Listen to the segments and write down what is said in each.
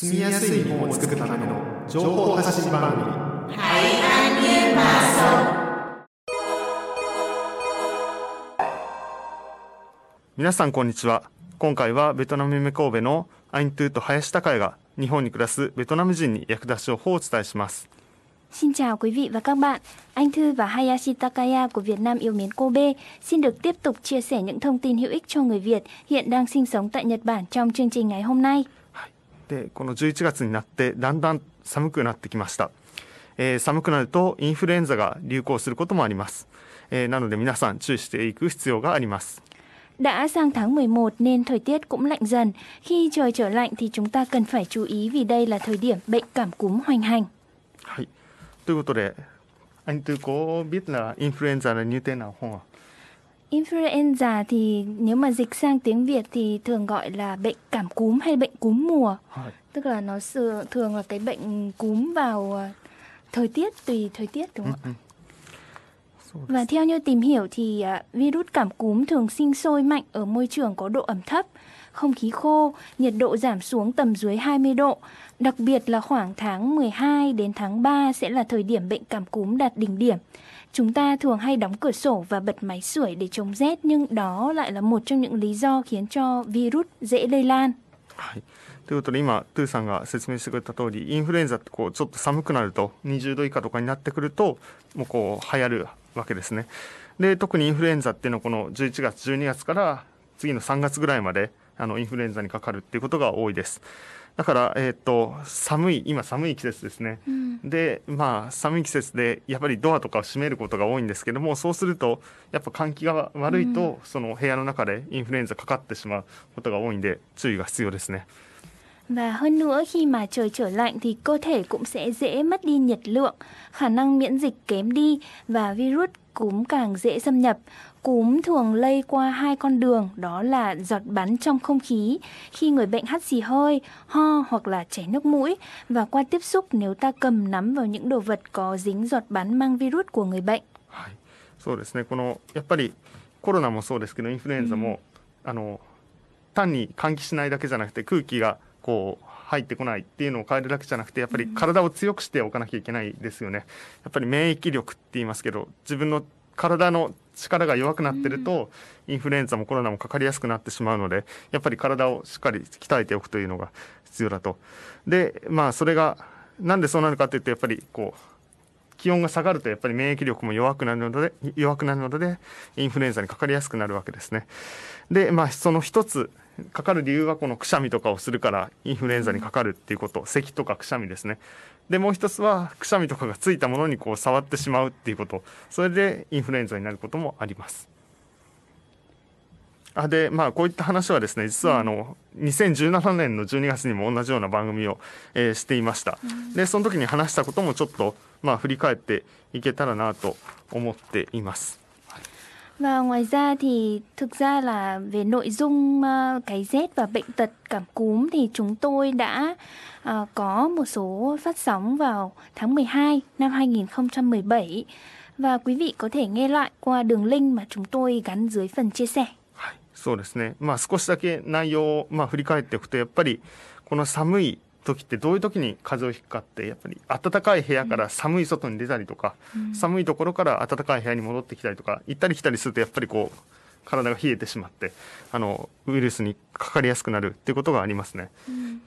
住みやすい日本を作るための情報発信番組皆さんこんにちは。今回はベトナム夢神戸のアイントゥーと林孝也が日本に暮らすベトナム人に役立つ情報をお伝えします。Xin chào quý vị và các bạn, anh Thư và Hayashi Takaya của Việt Nam yêu mến Kobe xin được tiếp tục chia sẻ những thông tin hữu ích cho người Việt hiện đang sinh sống tại Nhật Bản trong chương trình ngày hôm nay. で、この11月になってだんだん寒くなってきました。寒くなるとインフルエンザが流行することもあります。なので皆さん注意していく必要があります。Đã sang tháng 11 nên thời tiết cũng lạnh dần. Khi trời trở lạnh thì chúng ta cần phải chú ý vì đây là thời điểm bệnh cảm cúm hoành hành.ということで、アントゥコビッナインフルエンザの入店の本は。インフルエンザ thì nếu mà dịch sang tiếng Việt thì thường gọi là bệnh cảm cúm hay bệnh cúm mùa. Tức là nó thường là cái bệnh cúm vào thời tiết, tùy thời tiết đúng không ạ? Và theo như tìm hiểu thì virus cảm cúm thường sinh sôi mạnh ở môi trường có độ ẩm thấp, không khí khô, nhiệt độ giảm xuống tầm dưới 20 độ.đặc biệt là khoảng tháng 12 đến tháng 3 sẽ là thời điểm bệnh cảm cúm đạt đỉnh điểm. Chúng ta thường hay đóng cửa sổ và bật máy sưởi để chống rét, nhưng đó lại là một trong những lý do khiến cho virus dễ lây lan. はい。ということで今、トゥーさんが説明してくれた通り、インフルエンザってこうちょっと寒くなると20度以下とかになってくるともうこう流行るわけですね。で、特にインフルエンザっていうのはこの11月、12月から次の3月ぐらいまでインフルエンザにかかるっていうことが多いです。だから、今寒い季節ですね、うん、で、まあ、寒い季節でやっぱりドアとかを閉めることが多いんですけども、そうするとやっぱ換気が悪いと、うん、その部屋の中でインフルエンザかかってしまうことが多いんで注意が必要ですね。Và hơn nữa khi mà trời trở lạnh thì cơ thể cũng sẽ dễ mất đi nhiệt lượng, khả năng miễn dịch kém đi và virus cúm càng dễ xâm nhập. Cúm thường lây qua hai con đường, đó là giọt bắn trong không khí khi người bệnh hắt xì hơi, ho hoặc là chảy nước mũi và qua tiếp xúc nếu ta cầm nắm vào những đồ vật có dính giọt bắn mang virus của người bệnh. はい、そうですね。このやっぱりコロナもそうですけど、インフルエンザも、うん、単に換気しないだけじゃなくて空気がこう入ってこないっていうのを変えるだけじゃなくてやっぱり体を強くしておかなきゃいけないですよね。やっぱり免疫力って言いますけど自分の体の力が弱くなってるとインフルエンザもコロナもかかりやすくなってしまうのでやっぱり体をしっかり鍛えておくというのが必要だと。でまあそれがなんでそうなるかというとやっぱりこう気温が下がるとやっぱり免疫力も弱くなるのでインフルエンザにかかりやすくなるわけですね。でまあその一つかかる理由はこのくしゃみとかをするからインフルエンザにかかるっていうこと、咳とかくしゃみですね。でもう一つはくしゃみとかがついたものにこう触ってしまうっていうこと、それでインフルエンザになることもあります。でまあこういった話はですね実は2017年の12月にも同じような番組を、していました。でその時に話したこともちょっとまあ振り返っていけたらなと思っています。Và ngoài ra thì thực ra là về nội dung cái rét và bệnh tật cảm cúm thì chúng tôi đã có một số phát sóng vào tháng 12 năm 2017 và quý vị có thể nghe lại qua đường link mà chúng tôi gắn dưới phần chia sẻ. はい、そうですね。まあ少しだけ内容をまあ振り返っておくとやっぱりこの寒い時ってどういう時に風邪をひくかってやっぱり暖かい部屋から寒い外に出たりとか、うん、寒いところから暖かい部屋に戻ってきたりとか行ったり来たりするとやっぱりこう体が冷えてしまってウイルスにかかりやすくなるっていうことがありますね。うん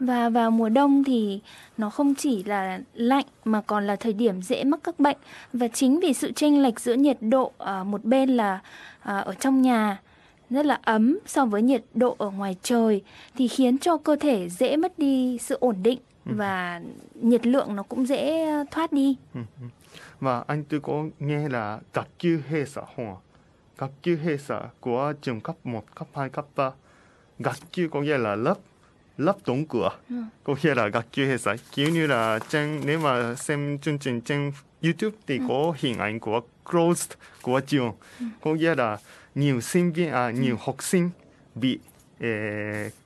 Và vào mùa đông thì nó không chỉ là lạnh mà còn là thời điểm dễ mắc các bệnh và chính vì sự chênh lệch giữa nhiệt độ một bên là ở trong nhà.rất là ấm so với nhiệt độ ở ngoài trời thì khiến cho cơ thể dễ mất đi sự ổn định và nhiệt lượng nó cũng dễ thoát đi. Và anh tôi có nghe là gạc cứu hệ xã không ạ? Gạc cứu hệ xã của trường cấp 1, cấp 2, cấp 3. Gạc cứu có nghĩa là lớp đóng cửa. Có nghĩa là gạc cứu hệ xã. Kiểu như là nếu mà xem chương trình trên YouTube thì có hình ảnh của closed của trường. Có nghĩa là nhiều học sinh bị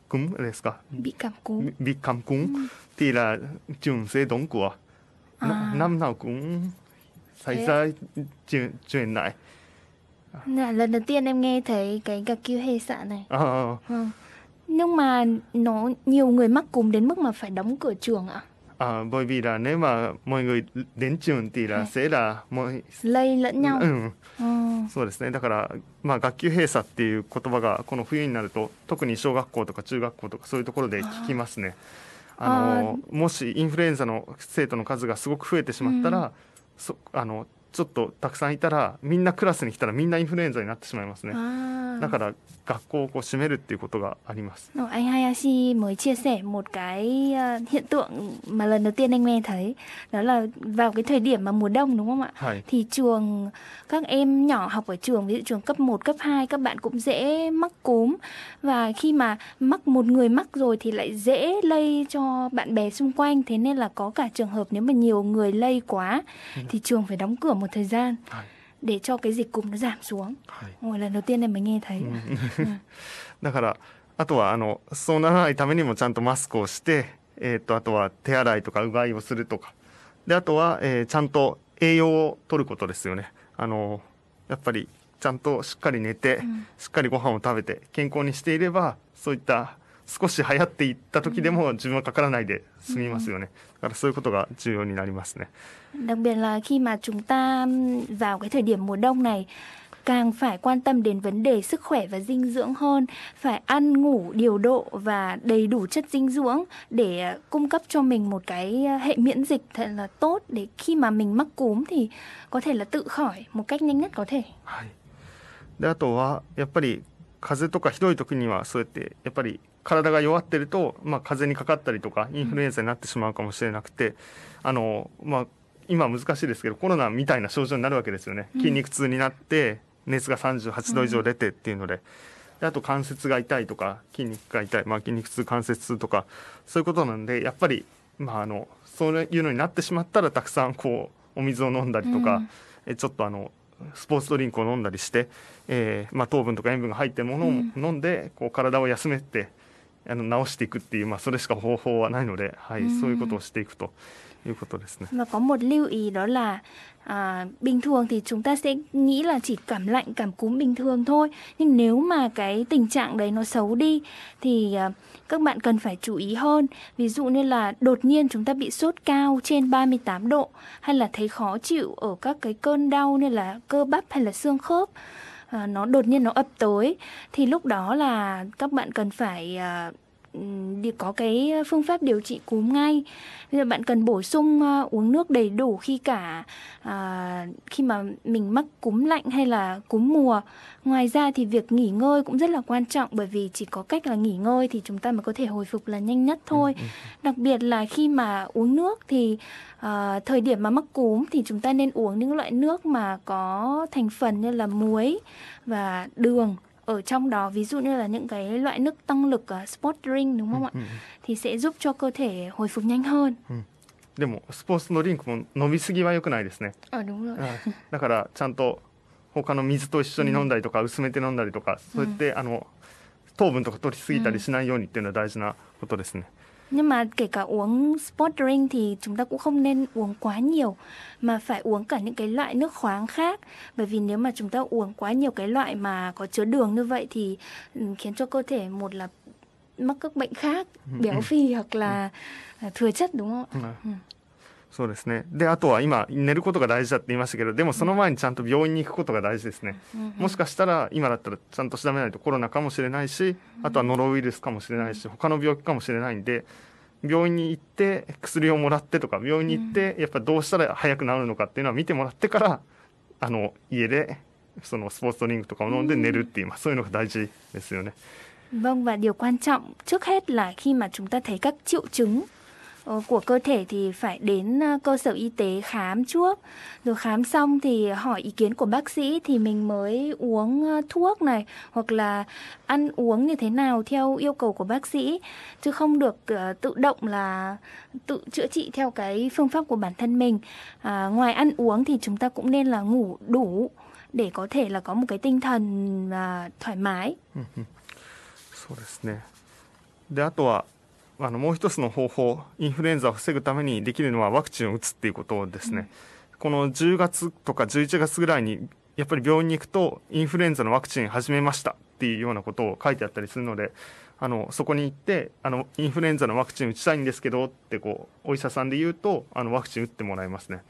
cúmですか？bị cảm cúm thì là trường sẽ đóng cửa. Năm nào cũng xảy ra chuyện này. Lần đầu tiên em nghe thấy cái gạc cứu hệ xã này. Nhưng mà nó nhiều người mắc cúm đến mức mà phải đóng cửa trường ạ? À, bởi vì là nếu mà mọi người đến trường thì là sẽ là mọi... lây lẫn nhau.そうですね。だから、まあ、学級閉鎖っていう言葉がこの冬になると特に小学校とか中学校とかそういうところで聞きますね。もしインフルエンザの生徒の数がすごく増えてしまったら、ちょっとたくさんいたらみんなクラスに来たらみんなインフルエンザになってしまいますね。だから学校をこう閉めるっていうことがあります。Anh Hayashi mới chia sẻ một cái hiện tượng mà lần đầu tiên anh nghe thấy, đó là vào cái thời điểm mà mùa đông đúng không ạ? Thì trường các em nhỏ học ở trường, ví dụ trường cấp 1, cấp 2 các bạn cũng dễ mắc cúm, và khi mà một người mắc rồi thì lại dễ lây cho bạn bè xung quanh, thế nên là có cả trường hợp nếu mà nhiều người lây quá thì trường phải đóng cửa một thời gian để cho cái dịch cúm nó giảm xuống. Lần đầu tiên này mình nghe thấy. だからあとはそうならないためにもちゃんとマスクをして、あとは手洗いとかうがいをするとかで、あとは、ちゃんと栄養を取ることですよね。やっぱりちゃんとしっかり寝て、しっかりご飯を食べて健康にしていればそういった少し流行っていった時でも自分はかからないで済みますよね。だからそういうことが重要になりますね。Đặc biệt là khi mà chúng ta vào cái thời điểm mùa đông này càng phải quan tâm đến vấn đề sức khỏe và dinh dưỡng hơn, phải ăn ngủ điều độ và đầy đủ chất dinh dưỡng để cung cấp cho mình một cái hệ miễn dịch thật là tốt, để khi mà mình mắc cúm thì có thể là tự khỏi một cách nhanh nhất có thể. で、あとはやっぱり風邪とかひどい時にはそうやってやっぱり体が弱ってると、まあ、風邪にかかったりとかインフルエンザになってしまうかもしれなくて、まあ、今難しいですけどコロナみたいな症状になるわけですよね。筋肉痛になって熱が38度以上出てっていうの で、あと関節が痛いとか筋肉が痛い、まあ、筋肉痛関節痛とかそういうことなんでやっぱり、まあ、そういうのになってしまったらたくさんこうお水を飲んだりとか、ちょっとスポーツドリンクを飲んだりして、まあ、糖分とか塩分が入ってるものを飲んで、こう体を休めて治していくっていう、まあ、それしか方法はないので、そういうことをしていくということですね。Và có một lưu ý đó là bình thường thì chúng ta sẽ nghĩ là chỉ cảm lạnh, cảm cúm bình thường thôi. Nhưng nếu mà cái tình trạng đấy nó xấu đi thì các bạn cần phải chú ý hơn. Ví dụ như là đột nhiên chúng ta bị sốt cao trên 38 độ hay là thấy khó chịu ở các cái cơn đau như là cơ bắp hay là xương khớp. Nó đột nhiên nó ập tới thì lúc đó là các bạn cần phải có cái phương pháp điều trị cúm ngay. Bây giờ bạn cần bổ sung uống nước đầy đủ khi mà mình mắc cúm lạnh hay là cúm mùa. Ngoài ra thì việc nghỉ ngơi cũng rất là quan trọng, bởi vì chỉ có cách là nghỉ ngơi thì chúng ta mới có thể hồi phục là nhanh nhất thôi. Đặc biệt là khi mà uống nước thì thời điểm mà mắc cúm thì chúng ta nên uống những loại nước mà có thành phần như là muối và đường ở trong đó, ví dụ như là những cái loại nước tăng lực sport drink đúng không ạ? Thì sẽ giúp cho cơ thể hồi phục nhanh hơn. でもスポーツドリンクも飲みすぎは良くないですね。あ、đúng rồi. だからちゃんと他の水と一緒に飲んだりとか薄めて飲んだりとか、そうやって糖分とか取りすぎたりしないようにっていうのは大事なことですね。Nhưng mà kể cả uống sport drink thì chúng ta cũng không nên uống quá nhiều, mà phải uống cả những cái loại nước khoáng khác. Bởi vì nếu mà chúng ta uống quá nhiều cái loại mà có chứa đường như vậy thì khiến cho cơ thể một là mắc các bệnh khác, béo phì hoặc là thừa chất đúng không ạ? そうですね。で、あとは今寝ることが大事だって言いましたけど、でもその前にちゃんと病院に行くことが大事ですね。もしかしたら今だったらちゃんと調べないとコロナかもしれないし、あとはノロウイルスかもしれないし、他の病気かもしれないんで、病院に行って薬をもらってとか、病院に行ってやっぱどうしたら早く治るのかっていうのは見てもらってから家でそのスポーツドリンクとかを飲んで寝るっていう、そういうのが大事ですよね。Vâng, và điều quan trọng trước hết là khi mà chúng ta thấy các triệu chứng của cơ thể thì phải đến cơ sở y tế khám trước, rồi khám xong thì hỏi ý kiến của bác sĩ thì mình mới uống thuốc này hoặc là ăn uống như thế nào theo yêu cầu của bác sĩ, chứ không được tự động là tự chữa trị theo cái phương pháp của bản thân mình. Ngoài ăn uống thì chúng ta cũng nên là ngủ đủ để có thể là có một cái tinh thần thoải mái. そうですね。で、あとはもう一つの方法、インフルエンザを防ぐためにできるのはワクチンを打つっていうことですね。この10月とか11月ぐらいにやっぱり病院に行くとインフルエンザのワクチン始めましたっっていうようなことを書いてあったりするので、そこに行ってインフルエンザのワクチン打ちたいんですけどってこうお医者さんで言うとワクチン打ってもらえますね。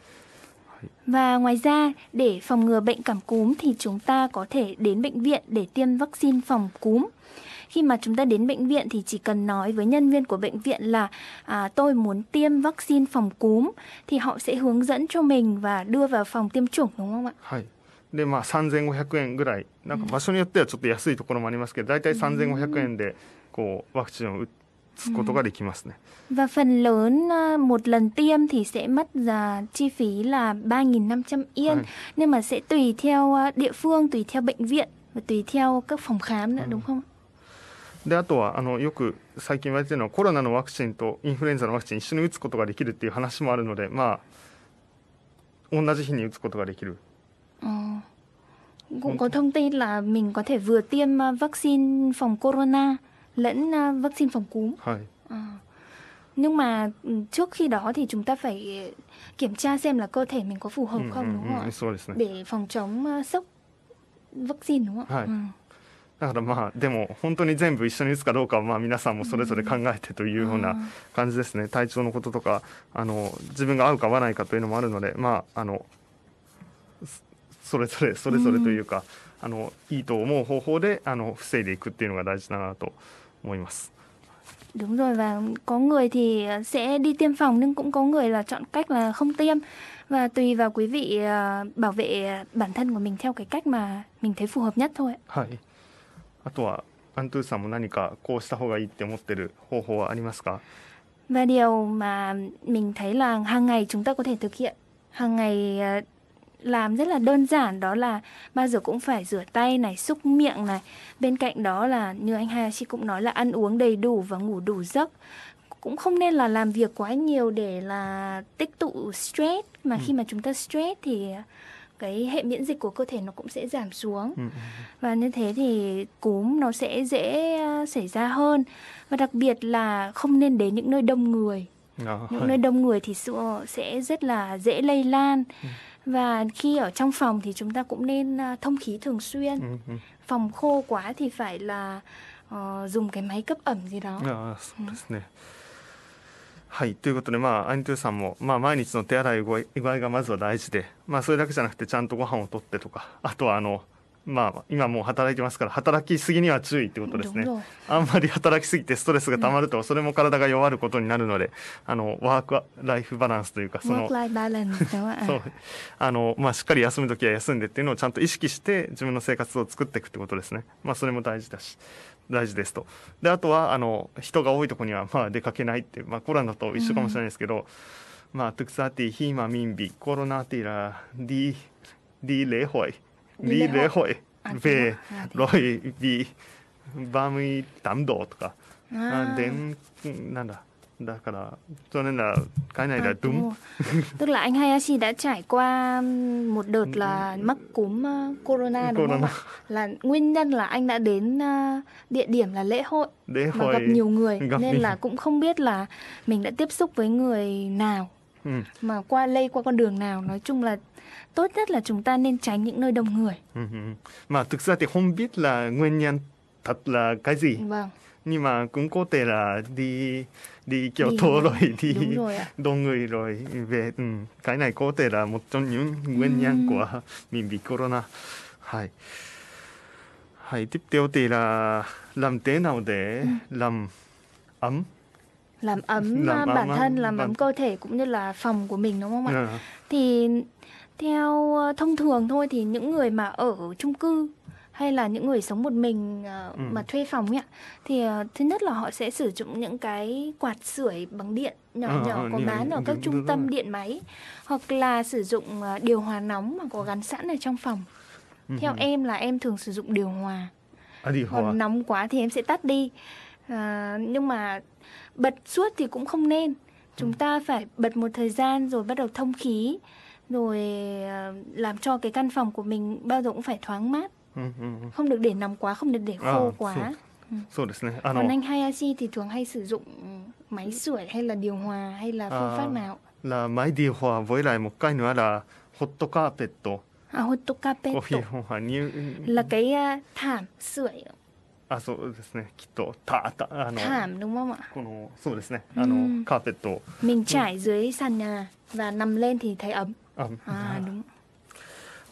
Và ngoài ra, để phòng ngừa bệnh cảm cúm thì chúng ta có thể đến bệnh viện để tiêm vaccine phòng cúm. Khi mà chúng ta đến bệnh viện thì chỉ cần nói với nhân viên của bệnh viện là tôi muốn tiêm vaccine phòng cúm thì họ sẽ hướng dẫn cho mình và đưa vào phòng tiêm chủng, đúng không ạ? でまあ3500円ぐらい、なんか場所によってはちょっと安いところもありますけど、大体3500円でこうワクチンを打つことができますね。và phần lớn một lần tiêm thì sẽ mất chi phí là 3.500 yên, nhưng mà sẽ tùy theo địa phương, tùy theo bệnh viện và tùy theo các phòng khám nữa, đúng không? であとはよく最近言われているのはコロナのワクチンとインフルエンザのワクチン一緒に打つことができるっていう話もあるので、まあ同じ日に打つことができる。Cũng có thông tin là mình có thể vừa tiêm vaccine phòng corona lẫn vaccine phòng cúm. Nhưng mà trước khi đó thì chúng ta phải kiểm tra xem là cơ thể mình có phù hợp không, đúng không ạ? Để phòng chống sốc vaccine, đúng không ạ? だからまあでも本当に全部一緒に打つかどうかはまあ皆さんもそれぞれ考えてというような感じですね。体調のこととか自分が合うか合わないかというのもあるので、まあそれぞれというか、いいと思う方法で防いでいくっていうのが大事だなと思います。Đúng rồi, và có người thì sẽ đi tiêm phòng nhưng cũng có người là chọn cách là không tiêm, và tùy vào quý vị bảo vệ bản thân của mình theo cái cách mà mình thấy phù hợp nhất thôi. はい。あとはアントゥさんも何かこうした方がいいって思ってる方法はありますか？ Và điều mà mình thấy là hàng ngày chúng ta có thể thực hiện, hàng ngày làm rất là đơn giản, đó là bao giờ cũng phải rửa tay này, xúc miệng này. Bên cạnh đó là như anh Hayashi cũng nói là ăn uống đầy đủ và ngủ đủ giấc. Cũng không nên là làm việc quá nhiều để là tích tụ stress, mà khi mà chúng ta stress thì cái hệ miễn dịch của cơ thể nó cũng sẽ giảm xuống. Và như thế thì cúm nó sẽ dễ xảy ra hơn. Và đặc biệt là không nên đến những nơi đông người. Những nơi đông người thì sẽ rất là dễ lây lan. Và khi ở trong phòng thì chúng ta cũng nên thông khí thường xuyên. Phòng khô quá thì phải là dùng cái máy cấp ẩm gì đó. はい、ということで、まあ、アニトゥさんも、まあ、毎日の手洗い具合がまずは大事で、まあ、それだけじゃなくてちゃんとご飯をとってとか、あとはまあ、今もう働いてますから働きすぎには注意ってことですね。あんまり働きすぎてストレスがたまるとそれも体が弱ることになるので、ワークライフバランスというか、そのまあしっかり休むときは休んでっていうのをちゃんと意識して自分の生活を作っていくってことですね。まあそれも大事ですと。であとは人が多いとこにはまあ出かけないっていう、まあコロナと一緒かもしれないですけど、まあトゥクサーティヒーマミンビコロナティラディレホイリレホイ、ベロイビバムイタムドとか、なんだ、だから、cho nên là cái này là đúng. Tức là anh Hayashi đã trải qua một đợt là mắc cúm corona đúng không? Là nguyên nhân là anh đã đến địa điểm là lễ hội và gặp nhiều người, nên là cũng không biết là mình đã tiếp xúc với người nào. Mà lây qua con đường nào. Nói chung là tốt nhất là chúng ta nên tránh những nơi đông người. Mà thực ra thì không biết là nguyên nhân thật là cái gì. Nhưng mà cũng có thể là đi kiểu thô rồi, đi đông người rồi về. Cái này có thể là một trong những nguyên nhân của mình bị corona. Tiếp theo thì là làm thế nào để làm ấm bản thân, làm ấm cơ thể cũng như là phòng của mình, đúng không ạ? Thì theo thông thường thôi thì những người mà ở chung cư hay là những người sống một mình mà thuê phòng ấy, thì thứ nhất là họ sẽ sử dụng những cái quạt sưởi bằng điện nhỏ có bán ở các trung tâm điện máy, hoặc là sử dụng điều hòa nóng mà có gắn sẵn ở trong phòng. Theo em là em thường sử dụng điều hòa. Còn nóng quá thì em sẽ tắt đi. Nhưng mà bật suốt thì cũng không nên. Chúng ta phải bật một thời gian rồi bắt đầu thông khí, rồi làm cho cái căn phòng của mình bao giờ cũng phải thoáng mát. Không được để nóng quá, không được để khô quá. Còn anh Hayashi thì thường hay sử dụng máy sưởi hay là điều hòa hay là phương pháp nào? Là máy điều hòa với lại một cái nữa là hot carpet. Hot carpet là cái thảm sưởi あ、そうですね、きっとthảm đúng không ạ? このそうですね、カーペットを mình trải dưới sàn nhà và nằm lên thì thấy ấm. À đúng.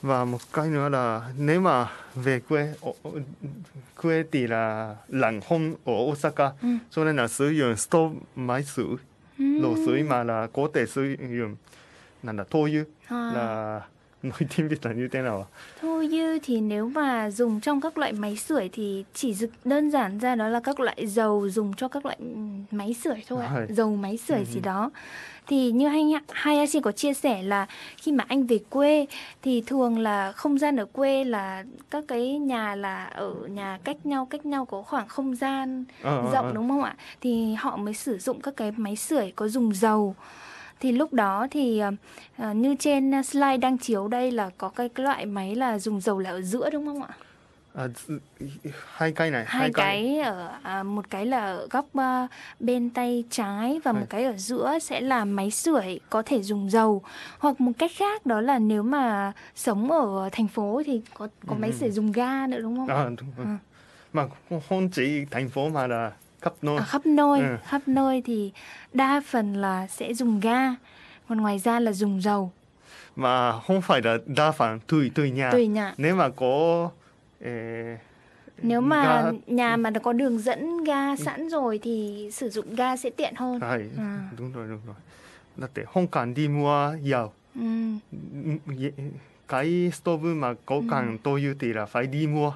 Và một cái nữa là nếu mà về quê thì là lạnh hơn ở Osaka, cho nên là sử dụng stove máy sưởi, lò sưởi mà là có thể sử dụng là thô dư là nói tiếng Việt là như thế nào ạ? Thô dư thì nếu mà dùng trong các loại máy sưởi thì chỉ đơn giản ra đó là các loại dầu dùng cho các loại máy sưởi thôi ạ. Dầu máy sưởi gì đó. Thì như anh Hayashi có chia sẻ là khi mà anh về quê thì thường là không gian ở quê là các cái nhà là ở nhà cách nhau có khoảng không gian rộng đúng không ạ? Thì họ mới sử dụng các cái máy sưởi có dùng dầu. Thì lúc đó thì như trên slide đang chiếu đây là có cái loại máy là dùng dầu là ở giữa đúng không ạ? À, hai cái này. Hai cái ở một cái là ở góc bên tay trái và một cái ở giữa sẽ là máy sưởi có thể dùng dầu. Hoặc một cách khác đó là nếu mà sống ở thành phố thì có máy sưởi dùng ga nữa đúng không ạ? Mà không chỉ thành phố mà là khắp nơi thì đa phần là sẽ dùng ga, còn ngoài ra là dùng dầu. Mà không phải là đa phần, tùy nhà. Nếu mà có nếu mà ga, nhà mà có đường dẫn ga sẵn rồi thì sử dụng ga sẽ tiện hơn. Đúng rồi. Đó là không cần đi mua dầu. Cái stove mà có cần tôi yêu thì là phải đi mua,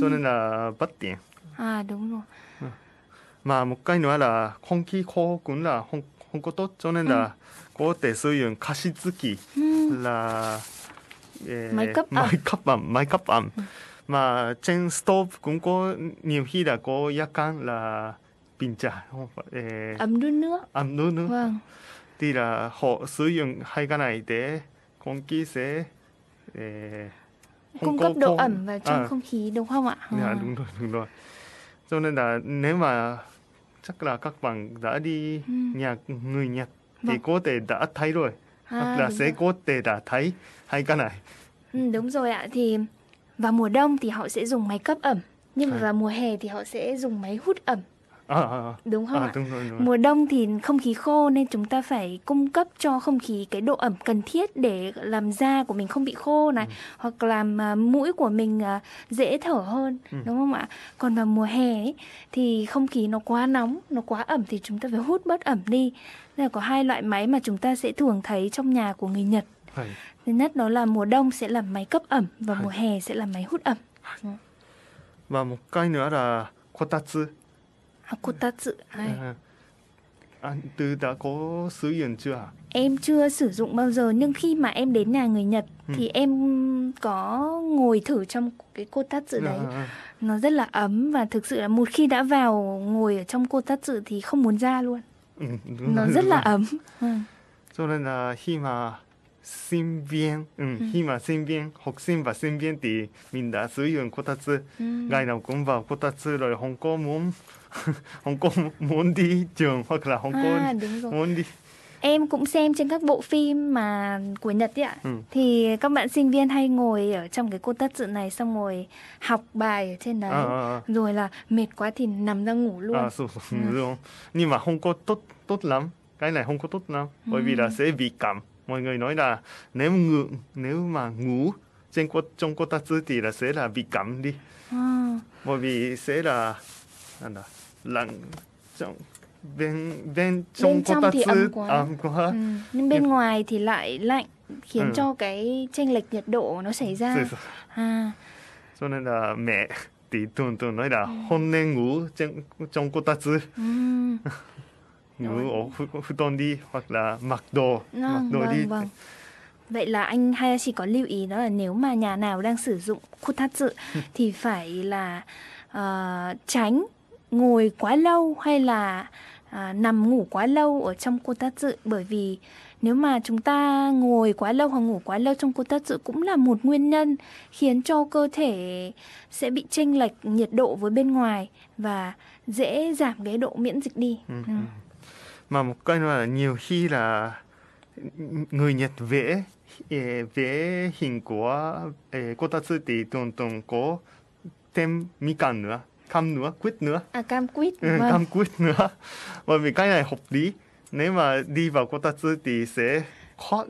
cho nên là bất tiện. À đúng rồi. Mà một cái nữa là không khí khô cũng là không có tốt, cho nên là có thể sử dụng加湿器là máy cấp ẩm. Mà trên stove cũng có nhiều khi là có gia can là bình trà ấm đun nước. Vâng. Thì là họ sử dụng hai cái này để không khí sẽ cung cấp độ ẩm vào trong không khí đúng không ạ? Đúng rồi. Cho nên là nếu mà chắc là các bạn đã đi người Nhật thì có thể đã thấy rồi, hoặc là sẽ có thể đã thấy hay cái này. Đúng rồi ạ. Thì vào mùa đông thì họ sẽ dùng máy cấp ẩm, nhưng mà vào mùa hè thì họ sẽ dùng máy hút ẩm. Đúng không ạ? Đúng rồi. Mùa đông thì không khí khô nên chúng ta phải cung cấp cho không khí cái độ ẩm cần thiết để làm da của mình không bị khô này, hoặc làm mũi của mình dễ thở hơn, đúng không ạ? Còn vào mùa hè ấy, thì không khí nó quá nóng, nó quá ẩm thì chúng ta phải hút bớt ẩm đi. Nên là có hai loại máy mà chúng ta sẽ thường thấy trong nhà của người Nhật. Thứ nhất đó là mùa đông sẽ là máy cấp ẩm và mùa hè sẽ là máy hút ẩm. Và một cái nữa là kotatsu. Từ đã có sử dụng chưa ạ? Em chưa sử dụng bao giờ, nhưng khi mà em đến nhà người Nhật thì em có ngồi thử trong cái kotatsu đấy. Nó rất là ấm và thực sự là một khi đã vào ngồi ở trong kotatsu thì không muốn ra luôn. Nó rất là ấm. Cho nên là khi mà sinh viên, học sinh và sinh viên thì mình đã sử dụng kotatsu. Ngày nào cũng vào kotatsu rồi, không có muốn đi trường hoặc là không có muốn đi. Em cũng xem trên các bộ phim mà của Nhật ấy ạ. Thì các bạn sinh viên hay ngồi ở trong cái kotatsu này, xong rồi học bài ở trên đấy. Rồi là mệt quá thì nằm ra ngủ luôn. Nhưng mà không có tốt lắm. Cái này không có tốt lắm, bởi vì là sẽ bị cảm. Mọi người nói là nếu mà ngủ trong kotatsu thì là sẽ là bị cảm đi. Bởi vì sẽ là lạnh trong bên trong kotatsu thì ấm quá. Nhưng bên ngoài thì lại lạnh, khiến cho cái chênh lệch nhiệt độ nó xảy ra. Cho nên là mẹ thì thường nói là không nên ngủ trong kotatsu. Ngủ ở futon đi, hoặc là mặc đồ đi. Vậy là anh Hayashi có lưu ý đó là nếu mà nhà nào đang sử dụng kotatsu thì phải là tránh ngồi quá lâu hay là nằm ngủ quá lâu ở trong kotatsu, bởi vì nếu mà chúng ta ngồi quá lâu hoặc ngủ quá lâu trong kotatsu cũng là một nguyên nhân khiến cho cơ thể sẽ bị chênh lệch nhiệt độ với bên ngoài và dễ giảm cái độ miễn dịch đi. Mà một cái nữa là nhiều khi là người Nhật vẽ hình của kotatsu thì thường có thêm mi can nữa. cam nữa, quýt nữa. À, cam quýt. Ừ, cam quýt nữa. Bởi vì cái này hợp lý. Nếu mà đi vào kotatsu thì sẽ khó,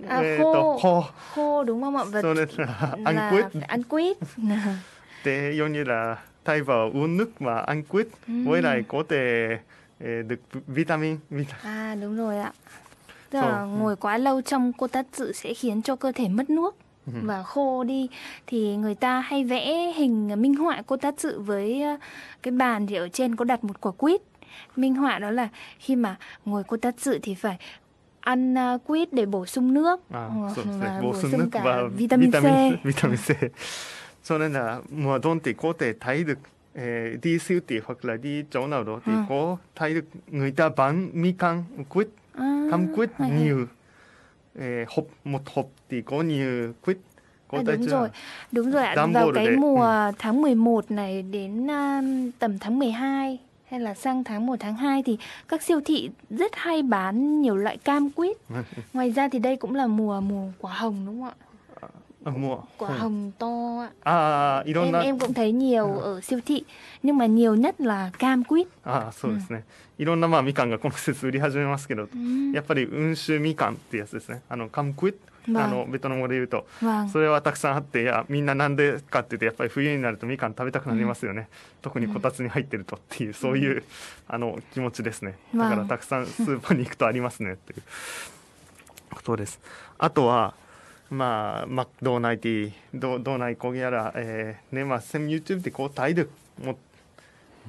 khô đúng không ạ? Và cho nên là ăn quýt. Ăn quýt. Thế giống như là thay vào uống nước mà ăn quýt, với lại có thể được vitamin. À, đúng rồi ạ. Tức là ngồi quá lâu trong kotatsu sẽ khiến cho cơ thể mất nước và khô đi. Thì người ta hay vẽ hình minh họa kotatsu với cái bàn thì ở trên có đặt một quả quýt. Minh họa đó là khi mà ngồi kotatsu thì phải ăn quýt để bổ sung nước, bổ sung cả và vitamin C. Cho nên là mùa đông thì có thể thấy được đi siêu thị hoặc là đi chỗ nào đó thì có thấy được người ta bán mi cam quýt, cam quýt nhiều. Hộp, một hộp thì có nhiều quýt. À, đúng rồi ạ. Vào cái mùa tháng 11 này đến tầm tháng 12 hay là sang tháng 1, tháng 2 thì các siêu thị rất hay bán nhiều loại cam quýt. Ngoài ra thì đây cũng là mùa quả hồng đúng không ạ? Quả hồng to ạ. À, em cũng thấy nhiều ở siêu thị, nhưng mà nhiều nhất là cam quýt. À, そうですね。いろんなみかんがこの季節売り始めますけど、やっぱり温州みかんってやつですね。カムクイッベトナム語で言うと、それはたくさんあって、いやみんななんでかって言って、やっぱり冬になるとみかん食べたくなりますよね。特にこたつに入ってるとっていう、そういう気持ちですね。だからたくさんスーパーに行くとありますねっていうことです。あとはまあ、マクドナイティドナイコギャラ、ね、まあxem YouTube thì có thấy được một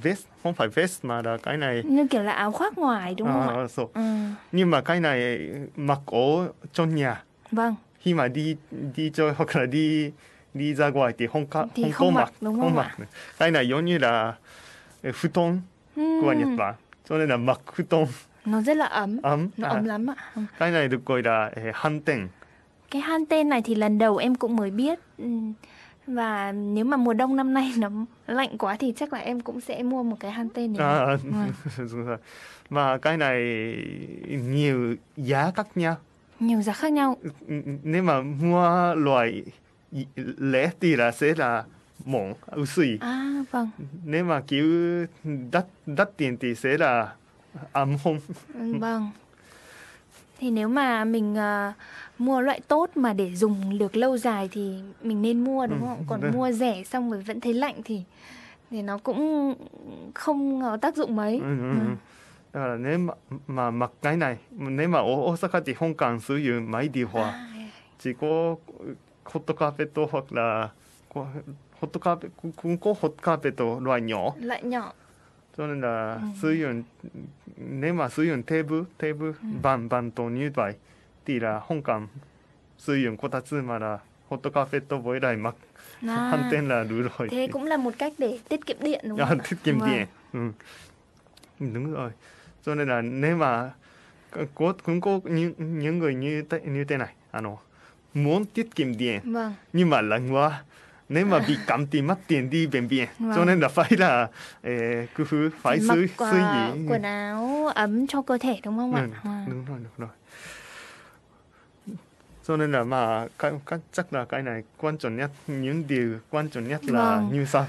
vest, không phải vest mà là cái này như kiểu là áo khoác ngoài đúng không ạ? Nhưng mà cái này mặc ở trong nhà. Vâng. Khi mà đi chơi hoặc là đi ra ngoài thì không mặc. Cái này giống như là futon của Nhật Bản, cho nên là mặc futon. Nó rất là ấm. Nó ấm lắm ạ. Cái này được gọi là hanten. Cái hanten này thì lần đầu em cũng mới biết. Và nếu mà mùa đông năm nay nó lạnh quá thì chắc là em cũng sẽ mua một cái hanten này. À, đúng rồi. Và cái này nhiều giá khác nhau. Nhiều giá khác nhau. Nếu mà mua loại lẻ thì là sẽ là mỏng, usui. À, vâng. Nếu mà kiểu đắt tiền thì sẽ là ấm không. Vâng. Thì nếu mà mình mua loại tốt mà để dùng được lâu dài thì mình nên mua đúng không? Còn mua rẻ xong rồi vẫn thấy lạnh thì nó cũng không có tác dụng mấy. Đó là nếu mà mặc cái này, nếu mà ở Osaka thì không cần sử dụng máy điều hòa. Chỉ có hot carpet hoặc là cũng có hot carpet loại nhỏ. Loại nhỏ. Cho nên là sử dụng, nếu mà sử dụng table, bàn to như vậy thì là không cần sử dụng kotatsu mà là hot carpet với lại mặc hanten là đủ rồi. Thế cũng là một cách để tiết kiệm điện đúng không? Tiết kiệm điện. Đúng rồi. Cho nên là nếu mà cũng có những người như thế này, muốn tiết kiệm điện nhưng mà lạnh quá. Nếu mà bị cảm thì mất tiền đi bệnh viện, cho nên là phải là cứ phải suy nghĩ quần áo ấm cho cơ thể đúng không ạ? Đúng rồi. Cho nên là mà chắc là cái này quan trọng nhất, những điều quan trọng nhất là như sau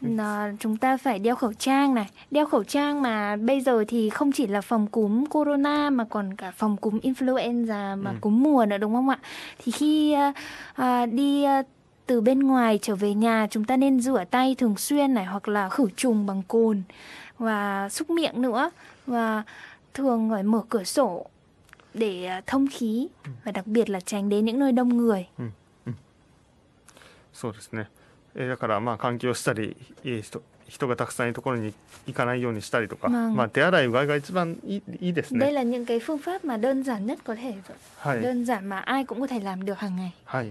này. Chúng ta phải đeo khẩu trang này, đeo khẩu trang mà bây giờ thì không chỉ là phòng cúm corona mà còn cả phòng cúm influenza mà cúm mùa nữa đúng không ạ? Thì khi đi từ bên ngoài trở về nhà chúng ta nên rửa tay thường xuyên này, hoặc là khử trùng bằng cồn và xúc miệng nữa, và thường phải mở cửa sổ để thông khí và đặc biệt là tránh đến những nơi đông người. そうですね。だからまあ換気をしたり、人がたくさんいるところに行かないようにしたりとか、まあ手洗いうがいが一番いいですね。Đây là những cái phương pháp mà đơn giản nhất có thể, đơn giản mà ai cũng có thể làm được hàng ngày. はい。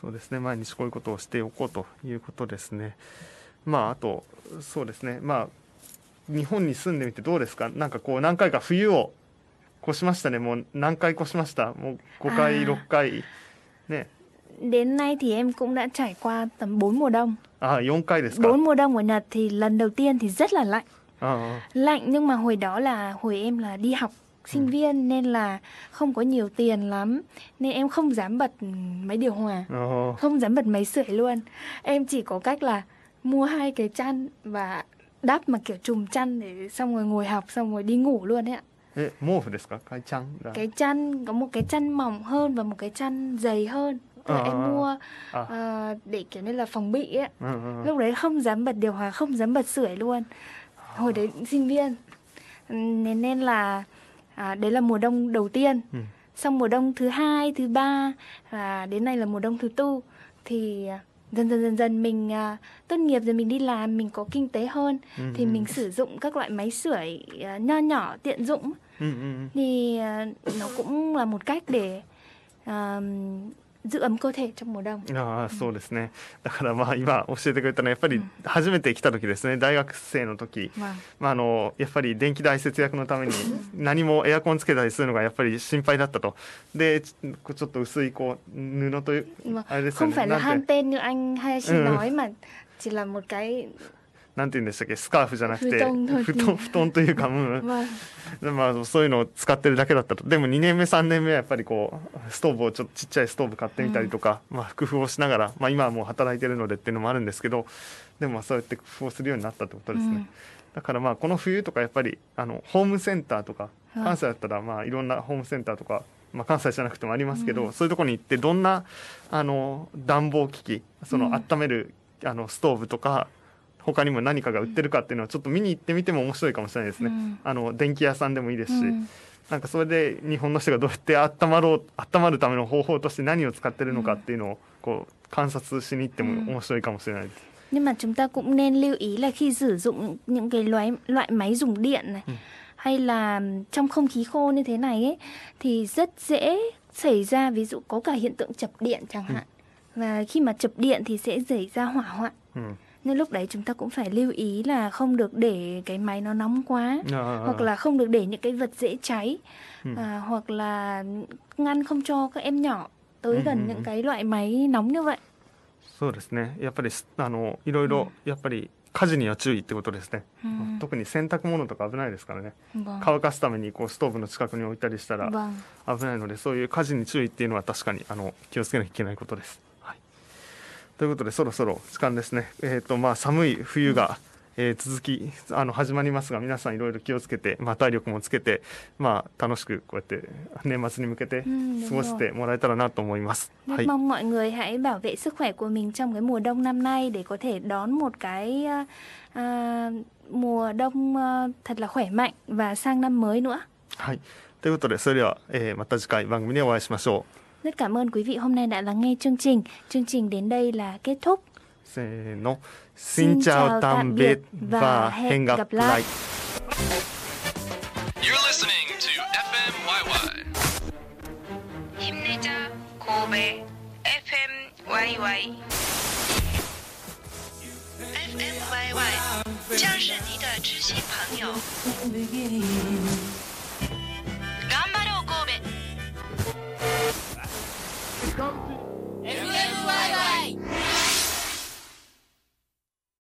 そうですね、毎日こういうことをしておこうということですね。まああとそうですね、まあ日本に住んでみてどうですか？なんかこう何回か冬を越しましたね。もう何回越しました？もう5回6回ね。Đến nay thì em cũng đã trải qua tầm 4 mùa đông. À, 4 回ですか？ 4 mùa đông ở Nhật thì lần đầu tiên thì rất là lạnh. Lạnh nhưng mà hồi đó là hồi em là đi học sinh viên nên là không có nhiều tiền lắm, nên em không dám bật máy điều hòa, không dám bật máy sưởi luôn. Em chỉ có cách là mua hai cái chăn và đắp mà kiểu chùm chăn để xong rồi ngồi học xong rồi đi ngủ luôn đấy ạ. Cái chăn có một cái chăn mỏng hơn và một cái chăn dày hơn. Em mua để kiểu như là phòng bị ấy. Lúc đấy không dám bật điều hòa, không dám bật sưởi luôn. Hồi đấy sinh viên nên là đấy là mùa đông đầu tiên. Xong mùa đông thứ hai, thứ ba và đến nay là mùa đông thứ tư. Thì dần dần mình tốt nghiệp rồi, mình đi làm, mình có kinh tế hơn thì mình sử dụng các loại máy sưởi nho nhỏ tiện dụng. Thì nó cũng là một cách để giữ ấm cơ thể trong mùa đông. そうですね。だからまあ今教えてくれたのはやっぱり初めて来た時ですね。大学生の時、まあやっぱり電気代節約のために何もエアコンつけたりするのがやっぱり心配だったと。で、ちょっと薄いこう布というあれですよね。なんて。半天のanh Hayashi nói mà chỉ là một cáiなんて言うんでしたっけ、スカーフじゃなくて布団というか、まあ、そういうのを使ってるだけだったと。でも2年目3年目はやっぱりこうストーブをちっちゃいストーブ買ってみたりとか、工夫をしながら、今はもう働いてるのでっていうのもあるんですけど、でもそうやって工夫をするようになったってことですね、だからまあこの冬とかやっぱりホームセンターとか、関西だったらまあいろんなホームセンターとか、関西じゃなくてもありますけど、そういうところに行ってどんな暖房機器、その温めるストーブとか他にも何かが売ってるかっていうのはちょっと見に行ってみても面白いかもしれないですね、電気屋さんでもいいですし、なんかそれで日本の人がどうやって温まるための方法として何を使ってるのかっていうのをこう観察しに行っても面白いかもしれないです。Nhưng mà chúng ta cũng nên lưu ý là khi sử dụng những cái loại máy dùng điện này hay là trong không khí khô như thế này ấy, thì rất dễ xảy ra ví dụ có cả hiện tượng chập điện chẳng hạn, và khi mà chập điện thì sẽ xảy ra hỏa hoạn.Nên lúc đấy chúng ta cũng phải lưu ý là không được để cái máy nó nóng quá, hoặc là không được để những cái vật dễ cháy, hoặc là ngăn không cho các em nhỏ tới gần những cái loại máy nóng như vậy. そうですね。やっぱりいろいろやっぱり火事には注意ってことですね、特に洗濯物とか危ないですからね、乾かすためにこうストーブの近くに置いたりしたら危ないので、そういう火事に注意っていうのは確かに気をつけなきゃいけないことです。ということでそろそろ時間ですね。まあ寒い冬が、続き始まりますが、皆さんいろいろ気をつけて、体力もつけて、楽しくこうやって年末に向けて過ごしてもらえたらなと思います。はい。Mong mọi người hãy bảo vệ sức khỏe của mình trong cái mùa đông năm nay để có thể đón một cái mùa đông thật là khỏe mạnh và sang năm mới nữa. はい。ということでそれでは、また次回番組でお会いしましょう。Rất cảm ơn quý vị hôm nay đã lắng nghe chương trình. Chương trình đến đây là kết thúc. Xin chào tạm biệt và hẹn gặp lại. You're listening to FM YY. 힘내자 Kobe FM YY. FM YY 就是你的知心朋友。頑張ろう神戸。Come